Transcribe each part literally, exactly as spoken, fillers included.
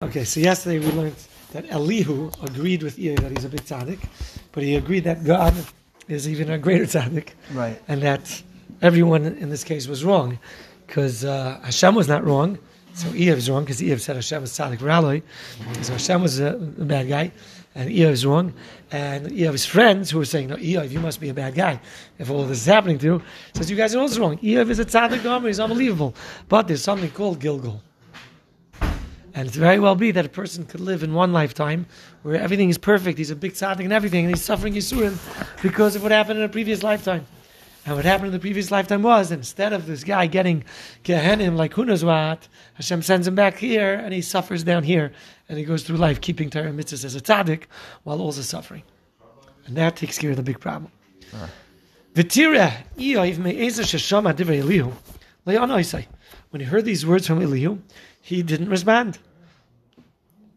Okay, so yesterday we learned that Elihu agreed with Iyov that he's a big tzaddik, but he agreed that God is even a greater tzaddik, right? And that everyone in this case was wrong, because uh, Hashem was not wrong, so Iyov's wrong, because Iyov said Hashem is tzaddik raloi, so Hashem was a bad guy, and Iyov's wrong, and Iyov's friends who were saying, no, Iyov, you must be a bad guy if all this is happening to you, says you guys are also wrong. Iyov is a tzaddik gomer, he's unbelievable, but there's something called Gilgal. And it's very well be that a person could live in one lifetime where everything is perfect, he's a big tzaddik and everything, and he's suffering Yisurim because of what happened in a previous lifetime. And what happened in the previous lifetime was, instead of this guy getting Gehenim like who knows what, Hashem sends him back here and he suffers down here. And he goes through life keeping Taryag Mitzvos as a tzaddik while also suffering. And that takes care of the big problem. Huh. When he heard these words from Elihu, he didn't respond.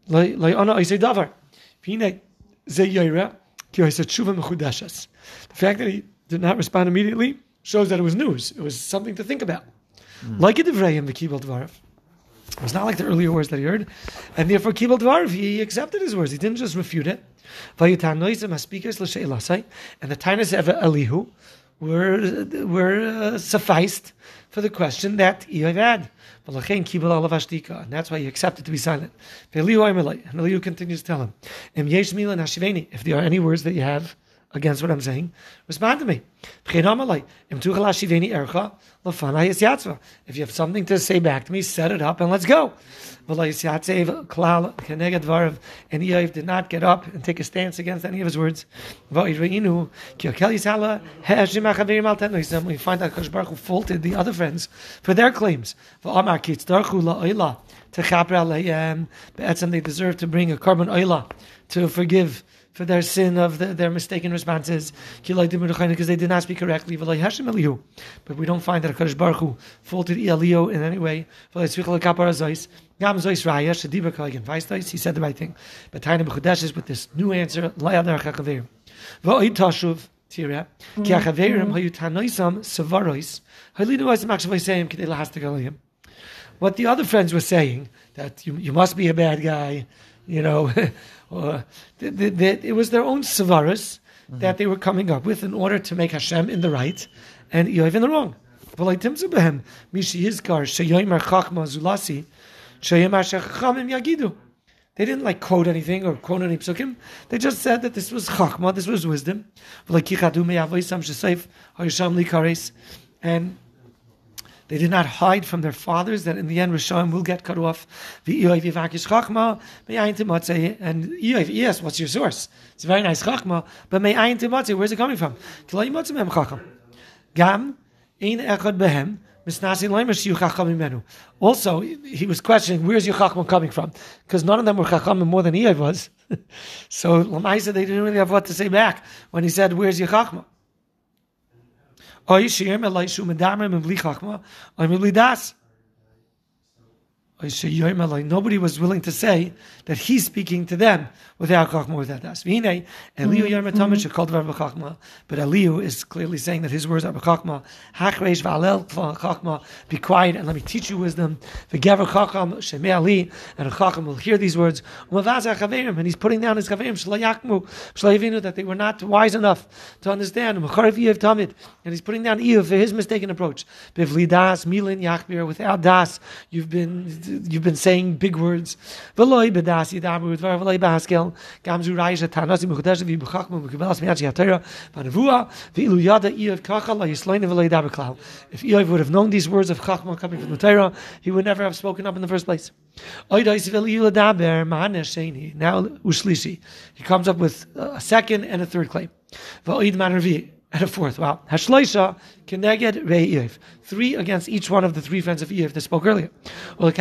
The fact that he did not respond immediately shows that it was news. It was something to think about. Mm. Like a Devrayim, the Kibel Dwarf. It was not like the earlier words that he heard. And therefore, Kibel Dwarf, he accepted his words. He didn't just refute it. And the Tainus of Elihu were, were uh, sufficed for the question that Iyov had. And that's why he accepted to be silent. And Elihu continues to tell him, if there are any words that you have against what I'm saying, respond to me. If you have something to say back to me, set it up and let's go. And Iyov did not get up and take a stance against any of his words. We find out HaKadosh Baruch Hu faulted the other friends for their claims. They deserve to bring a carbon oila to forgive for their sin of the, their mistaken responses, because they did not speak correctly. But we don't find that HaKadosh Baruch Hu faulted Elihu in any way. He said the right thing. But with this new answer, what the other friends were saying, that you, you must be a bad guy, you know, or the, the, the, it was their own sevaris mm-hmm. that they were coming up with in order to make Hashem in the right and Iyov in the wrong. They didn't like quote anything or quote any psukim. They just said that this was chachma, this was wisdom. And they did not hide from their fathers that in the end Rishaim will get cut off. And Iyov, yes, what's your source? It's a very nice chachma, but me'ayin timatze, where's it coming from? Also, he was questioning, where's your chachma coming from? Because none of them were chachamim more than Iyov was. So Lamaisa, they didn't really have what to say back when he said, where's your chachma? Or they nobody was willing to say that he's speaking to them without chachma, without das. Mm-hmm. But Elihu is clearly saying that his words are b'chachma. Be quiet and let me teach you wisdom. And a chacham will hear these words. And he's putting down his chaverim that they were not wise enough to understand. And he's putting down Iyov for his mistaken approach. Without das, you've been You've been saying big words. If Iyov would have known these words of Chachma coming from the Torah, he would never have spoken up in the first place. Now Ushlishi, he comes up with a second and a third claim. And a fourth, wow. Hashloisha keneged rei Iyov. Three against each one of the three friends of Iyov that spoke earlier. And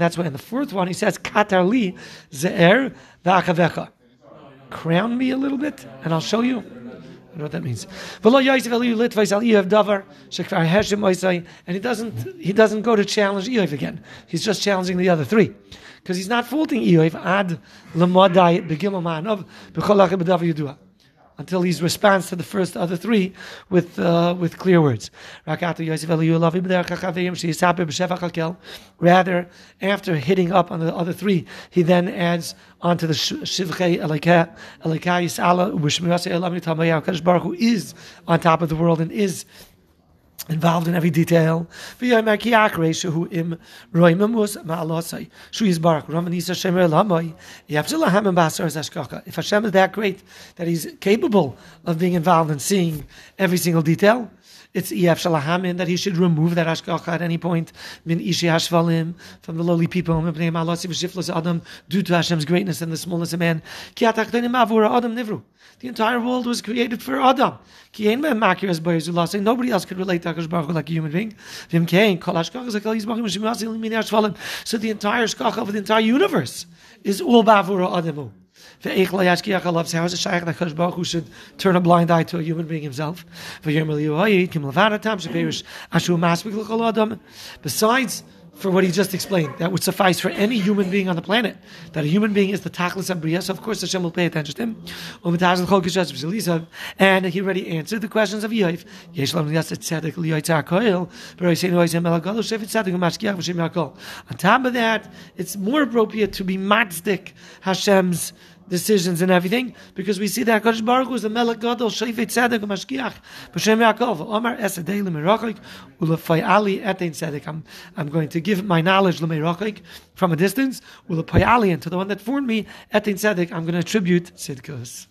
that's why in the fourth one he says, Katar li ze'er v'achavecha. Crown me a little bit and I'll show you. I don't know what that means. And he doesn't he doesn't go to challenge Iyov again. He's just challenging the other three. Because he's not faulting Iyov. Ad l'madai begimel ma'anov b'cholach b'davar yudua. until his response to the first other three with uh, with clear words. Rather, after hitting up on the other three, he then adds onto the Shivchei Elikah Elikah Yisala Ubishmirasei Elam Yitalmayah. HaKadosh Baruch Hu is on top of the world and is involved in every detail. If Hashem is that great that He's capable of being involved in seeing every single detail, it's that He should remove that Ashkacha at any point from the lowly people due to Hashem's greatness and the smallness of man. The entire world was created for Adam. Nobody else could relate to HaKadosh Baruch Hu like a human being. So the entire Ashkacha of the entire universe is all b'avura Adamu. How is it shaykh that HaKadosh Baruch Hu should turn a blind eye to a human being himself? Besides, for what he just explained, that would suffice for any human being on the planet, that a human being is the tachlis ha'briya, so of course Hashem will pay attention to him. And he already answered the questions of Iyov. On top of that, it's more appropriate to be matzik Hashem's decisions and everything, because we see that HaKadosh Baruch Hu is the Melech Gdol, Sheivet Tzedek, Mashgiach, B'Shem Yaakov, Omar Esadei L'Merachik, U'Lefayali Etein Tzedek. I'm I'm going to give my knowledge L'Merachik from a distance, U'Lefayali, and to the one that formed me, Etein Tzedek, I'm going to attribute Tzedkus.